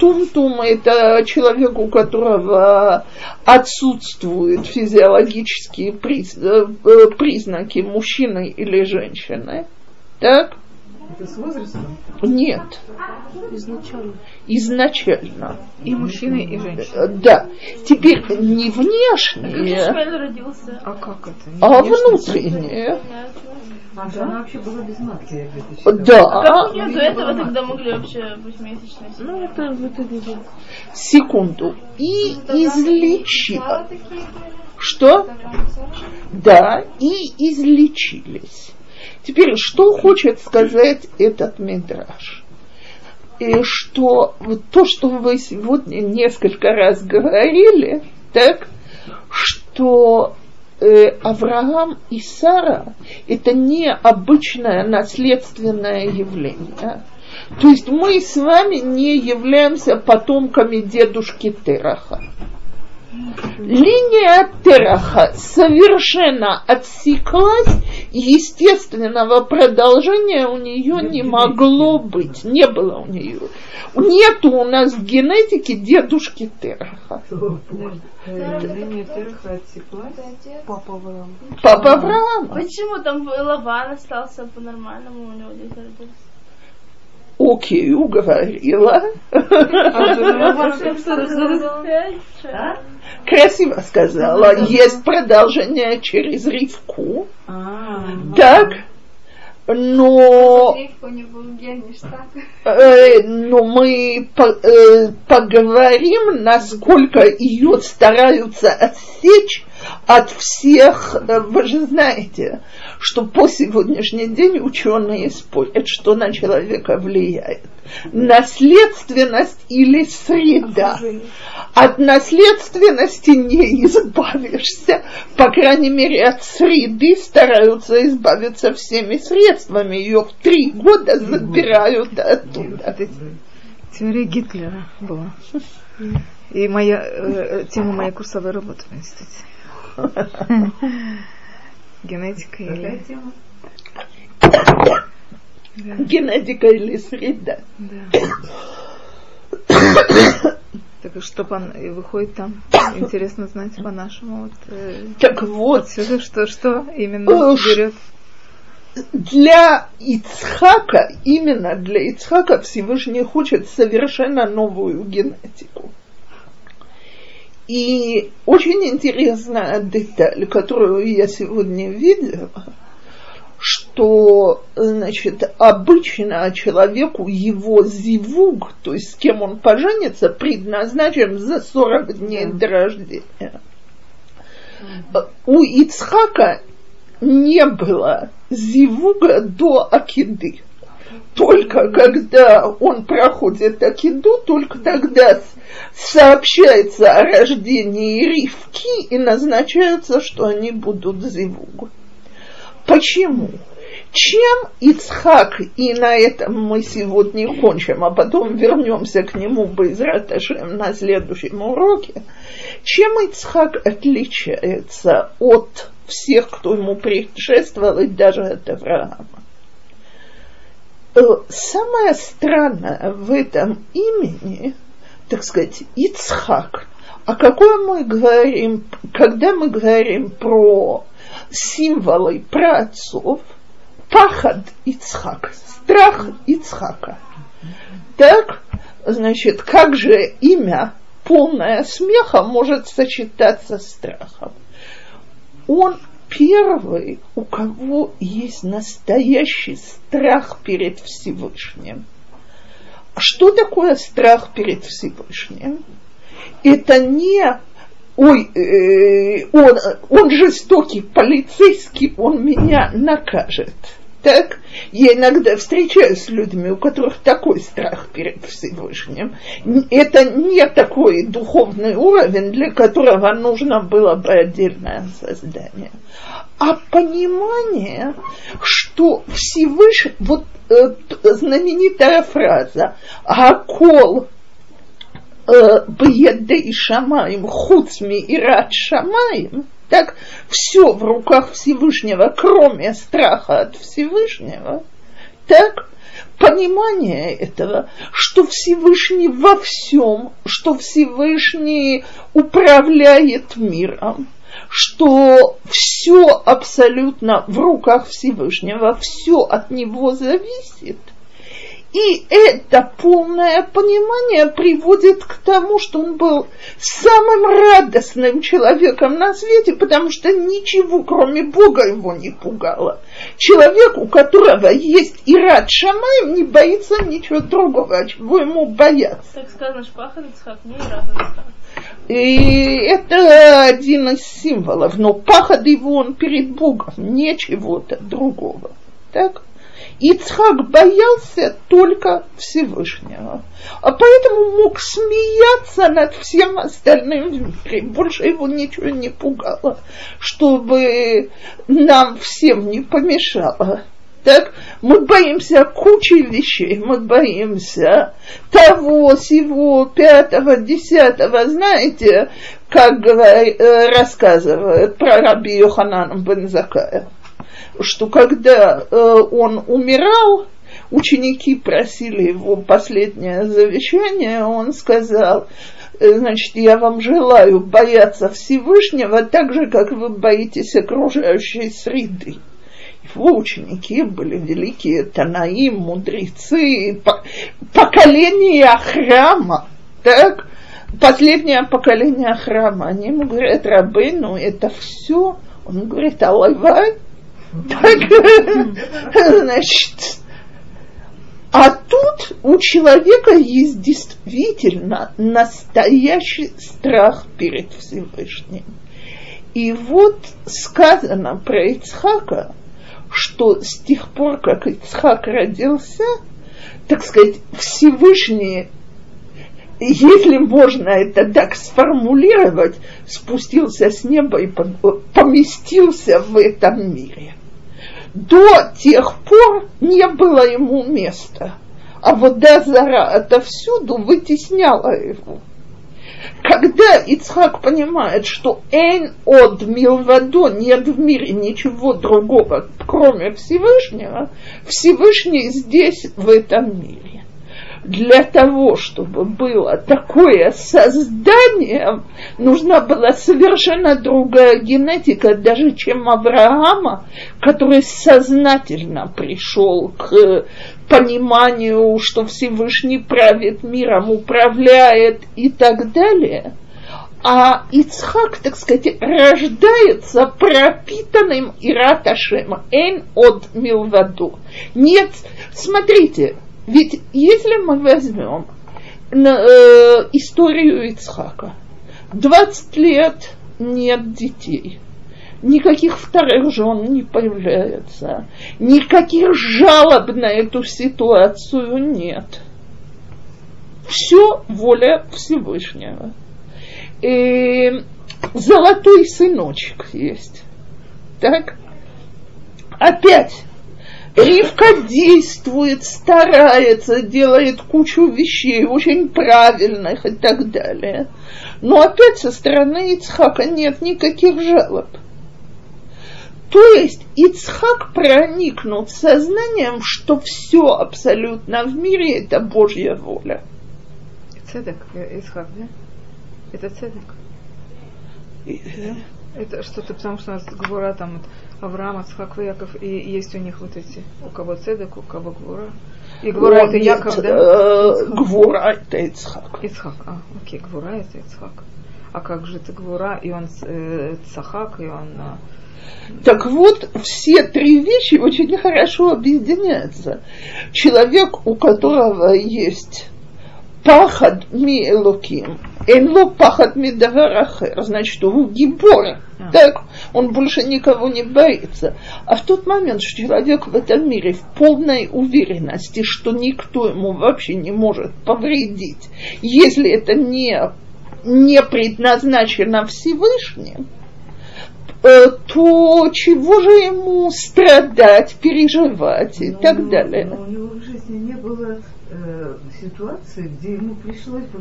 тум-тум это человек, у которого отсутствуют физиологические признаки мужчины или женщины. Так? Это с возрастом? Нет. Изначально. И мужчины, и женщины. Да. Теперь не внешние. А как это? А внутренние. А да, она вообще была без матки. Да. А как у нее до этого тогда могли вообще быть месячные? Ну, это не было. Секунду. И излечили. Что? Да, и излечились. Теперь, что хочет сказать этот мидраш? И что то, что вы сегодня несколько раз говорили, так, что Авраам и Сара – это необычное наследственное явление. То есть мы с вами не являемся потомками дедушки Тераха. Линия Тераха совершенно отсеклась, естественного продолжения у нее не могло быть, не было у нее. Нету у нас в генетике дедушки Тераха. Линия Тераха отсеклась? Папа Авраам. Папа Авраам. Почему там Лаван остался по-нормальному, у него дети родились? Окей, уговорила. Красиво сказала. Есть продолжение через Ривку. Так, но... Но мы поговорим, насколько ее стараются отсечь от всех. Вы же знаете, что по сегодняшний день ученые спорят, что на человека влияет. Наследственность или среда. От наследственности не избавишься. По крайней мере, от среды стараются избавиться всеми средствами. Ее в 3 года забирают оттуда. Теория Гитлера была. И тема моей курсовой работы в институте. Генетика или... Да. Генетика или среда. Да. Так что выходит там, интересно знать по-нашему. Так вот. Отсюда, что именно берет... Для Ицхака, именно для Ицхака Всевышний хочет совершенно новую генетику. И очень интересная деталь, которую я сегодня видела, что, значит, обычно человеку его зивуг, то есть с кем он поженится, предназначен за 40 дней до рождения. У Ицхака не было зивуга до Акиды. Только когда он проходит Акиду, только тогда сообщается о рождении Ривки и назначается, что они будут зивуг. Почему? Чем Ицхак, и на этом мы сегодня кончим, а потом вернемся к нему Бе'езрат Ашем на следующем уроке, чем Ицхак отличается от всех, кто ему предшествовал, и даже от Авраама? Самое странное в этом имени, так сказать, Ицхак, о какой мы говорим, когда мы говорим про символы праотцов, пахад Ицхак, страх Ицхака. Так, значит, как же имя, полное смеха, может сочетаться с страхом? Он первый, у кого есть настоящий страх перед Всевышним. Что такое страх перед Всевышним? Это не он жестокий полицейский, он меня накажет. Так? Я иногда встречаюсь с людьми, у которых такой страх перед Всевышним. Это не такой духовный уровень, для которого нужно было бы отдельное создание. А понимание, что Всевышний... Вот знаменитая фраза «Акол бьедей шамаим хуцми ират шамаим». Так, все в руках Всевышнего, кроме страха от Всевышнего, так, понимание этого, что Всевышний во всем, что Всевышний управляет миром, что все абсолютно в руках Всевышнего, все от него зависит. И это полное понимание приводит к тому, что он был самым радостным человеком на свете, потому что ничего, кроме Бога, его не пугало. Человек, у которого есть ират шамаим, не боится ничего другого, чего ему бояться. Так сказано, пахад Ицхак, не ират Ицхак. И это один из символов, но пахад его он перед Богом, не чего-то другого. Так? Ицхак боялся только Всевышнего, а поэтому мог смеяться над всем остальным. Больше его ничего не пугало, чтобы нам всем не помешало. Так, мы боимся кучи вещей, мы боимся того, сего, пятого, десятого. Знаете, как рассказывают про Раби Йоханана бен Закая, что когда он умирал, ученики просили его последнее завещание, он сказал, значит, я вам желаю бояться Всевышнего так же, как вы боитесь окружающей среды. Его ученики были великие танаим, мудрецы, поколение храма, так? Последнее поколение храма. Они ему говорят, рабейну, это все. Он говорит, алавай. Так, значит, а тут у человека есть действительно настоящий страх перед Всевышним. И вот сказано про Ицхака, что с тех пор, как Ицхак родился, так сказать, Всевышний, если можно это так сформулировать, спустился с неба и поместился в этом мире. До тех пор не было ему места, а вода Зара отовсюду вытесняла его. Когда Ицхак понимает, что «Эйн од милвадо» нет в мире ничего другого, кроме Всевышнего, Всевышний здесь, в этом мире. Для того, чтобы было такое создание, нужна была совершенно другая генетика, даже чем Авраама, который сознательно пришел к пониманию, что Всевышний правит миром, управляет и так далее. А Ицхак, так сказать, рождается пропитанным ират Ашема, «Эйн од милвадо». Нет, смотрите, ведь если мы возьмем историю Ицхака, 20 лет нет детей, никаких вторых жен не появляется, никаких жалоб на эту ситуацию нет. Все воля Всевышнего. И золотой сыночек есть. Так? Опять. Ривка действует, старается, делает кучу вещей, очень правильных и так далее. Но опять со стороны Ицхака нет никаких жалоб. То есть Ицхак проникнут сознанием, что все абсолютно в мире – это Божья воля. Цедек, Ицхак, да? Это цедек. Да? Это что-то, потому что у нас гвура там вот, Авраам, Ицхак, Яаков, и есть у них вот эти, у кого цедек, у кого гвура. И гвура это Яаков, да? Гвура это Ицхак. Ицхак, окей, гвура это Ицхак. А как же это гвура, и он Цахак, и он... Так вот, все три вещи очень хорошо объединяются. Человек, у которого есть пахад ми элоким, энло пахад ми даварахер, значит, он гибор, так, он больше никого не боится. А в тот момент, что человек в этом мире в полной уверенности, что никто ему вообще не может повредить, если это не предназначено Всевышним, то чего же ему страдать, переживать и так далее. Но у него в жизни не было ситуации, где ему пришлось бы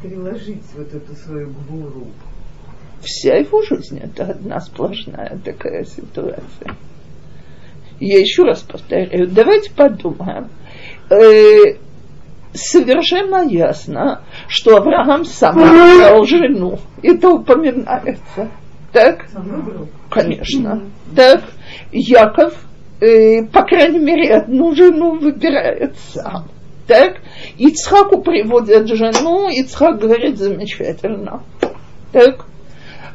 приложить вот эту свою гуру. Вся его жизнь – это одна сплошная такая ситуация. Я еще раз повторяю, давайте подумаем. Совершенно ясно, что Авраам сам взял жену. Это упоминается. Так, конечно. Так, Яаков, по крайней мере, одну жену выбирает сам. Так, Ицхаку приводят жену, Ицхак говорит замечательно. Так,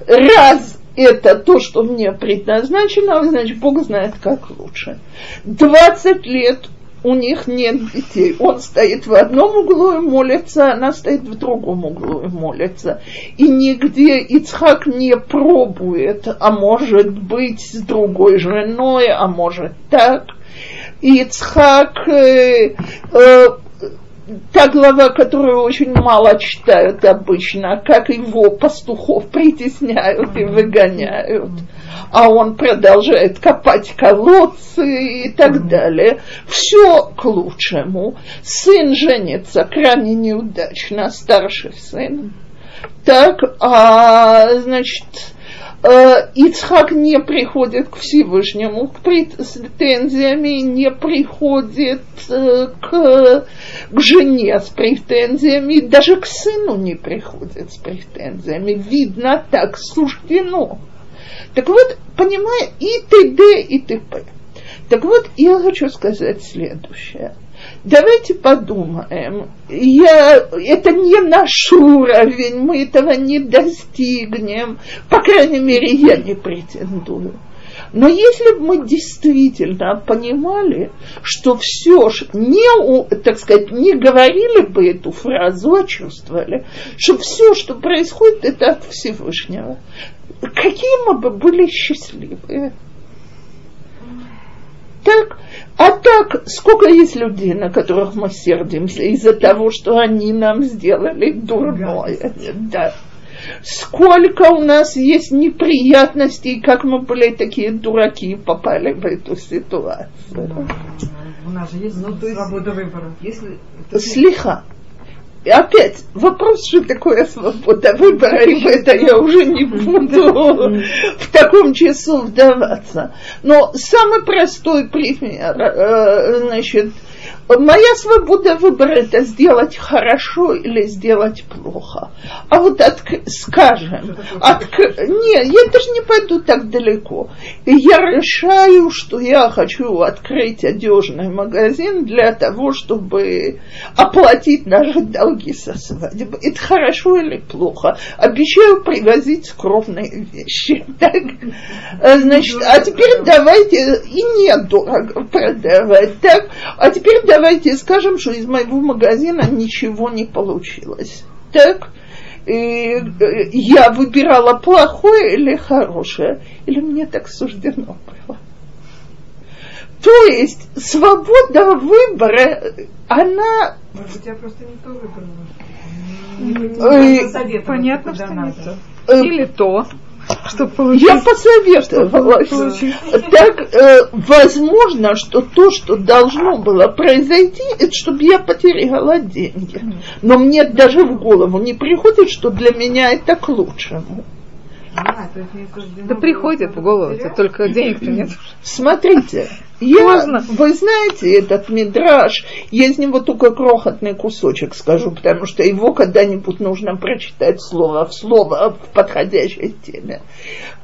раз это то, что мне предназначено, значит, Бог знает, как лучше. 20 лет у них нет детей. Он стоит в одном углу и молится, она стоит в другом углу и молится. И нигде Ицхак не пробует, а может быть с другой женой, а может так. Ицхак, та глава, которую очень мало читают обычно, как его пастухов притесняют и выгоняют, а он продолжает копать колодцы и так далее. Все к лучшему. Сын женится крайне неудачно, старший сын. Так, значит, Ицхак не приходит к Всевышнему к претензиям, не приходит к жене с претензиями, даже к сыну не приходит с претензиями. Видно, так суждено. Так вот, понимая и т.д. и т.п. Так вот, я хочу сказать следующее. Давайте подумаем. Это не наш уровень, мы этого не достигнем. По крайней мере, я не претендую. Но если бы мы действительно понимали, что все же, так сказать, не говорили бы эту фразу, а чувствовали, что все, что происходит, это от Всевышнего, какие мы бы были счастливы. Так, а так, сколько есть людей, на которых мы сердимся из-за того, что они нам сделали дурное. Да. Сколько у нас есть неприятностей, как мы были такие дураки и попали в эту ситуацию. У нас же есть свобода выбора. Слиха. Опять вопрос, что такое свобода выбора, и в это я уже не буду в таком часу вдаваться. Но самый простой пример, значит, моя свобода выбора – это сделать хорошо или сделать плохо. А вот, я даже не пойду так далеко. Я решаю, что я хочу открыть одежный магазин для того, чтобы оплатить наши долги со свадьбы. Это хорошо или плохо? Обещаю привозить скромные вещи. Значит, а теперь давайте, и недорого продавать, так? А теперь давайте скажем, что из моего магазина ничего не получилось. Так, я выбирала плохое или хорошее, или мне так суждено было. То есть свобода выбора, она... Может, у тебя просто не то выбрала. Понятно, что не то. Или то. Я посоветовалась. Так, возможно, что то, что должно было произойти, это чтобы я потеряла деньги. Но мне даже в голову не приходит, что для меня это к лучшему. Да приходит в голову, только денег-то нет. Смотрите, вы знаете этот мидраш, я из него только крохотный кусочек скажу, потому что его когда-нибудь нужно прочитать слово в слово в подходящей теме.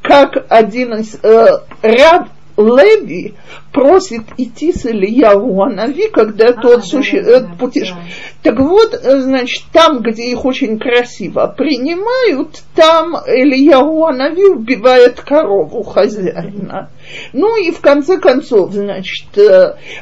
Как один из раб Леви просит идти с Илияу а-Нави, когда тот путешествует. Так вот, значит, там, где их очень красиво принимают, там Илияу а-Нави убивает корову хозяина. Ну и в конце концов, значит,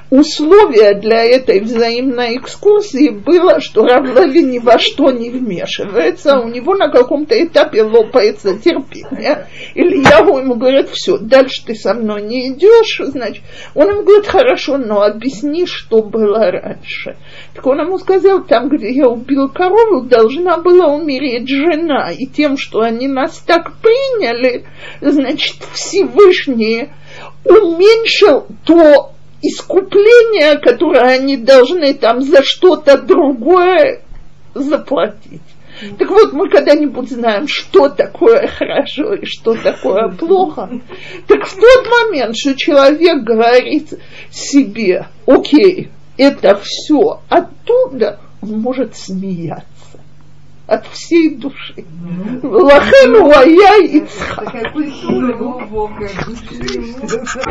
условие для этой взаимной экскурсии было, что рав Леви ни во что не вмешивается, у него на каком-то этапе лопается терпение. Илияу ему говорит, все, дальше ты со мной не идешь, значит, он ему говорит, хорошо, но объясни, что было раньше. Так он ему сказал, там, где я убил корову, должна была умереть жена, и тем, что они нас так приняли, значит, Всевышний уменьшил то искупление, которое они должны там за что-то другое заплатить. Так вот, мы когда-нибудь знаем, что такое хорошо и что такое плохо. Так в тот момент, что человек говорит себе, окей, это все оттуда, он может смеяться от всей души. Лахену, а я Ицхак.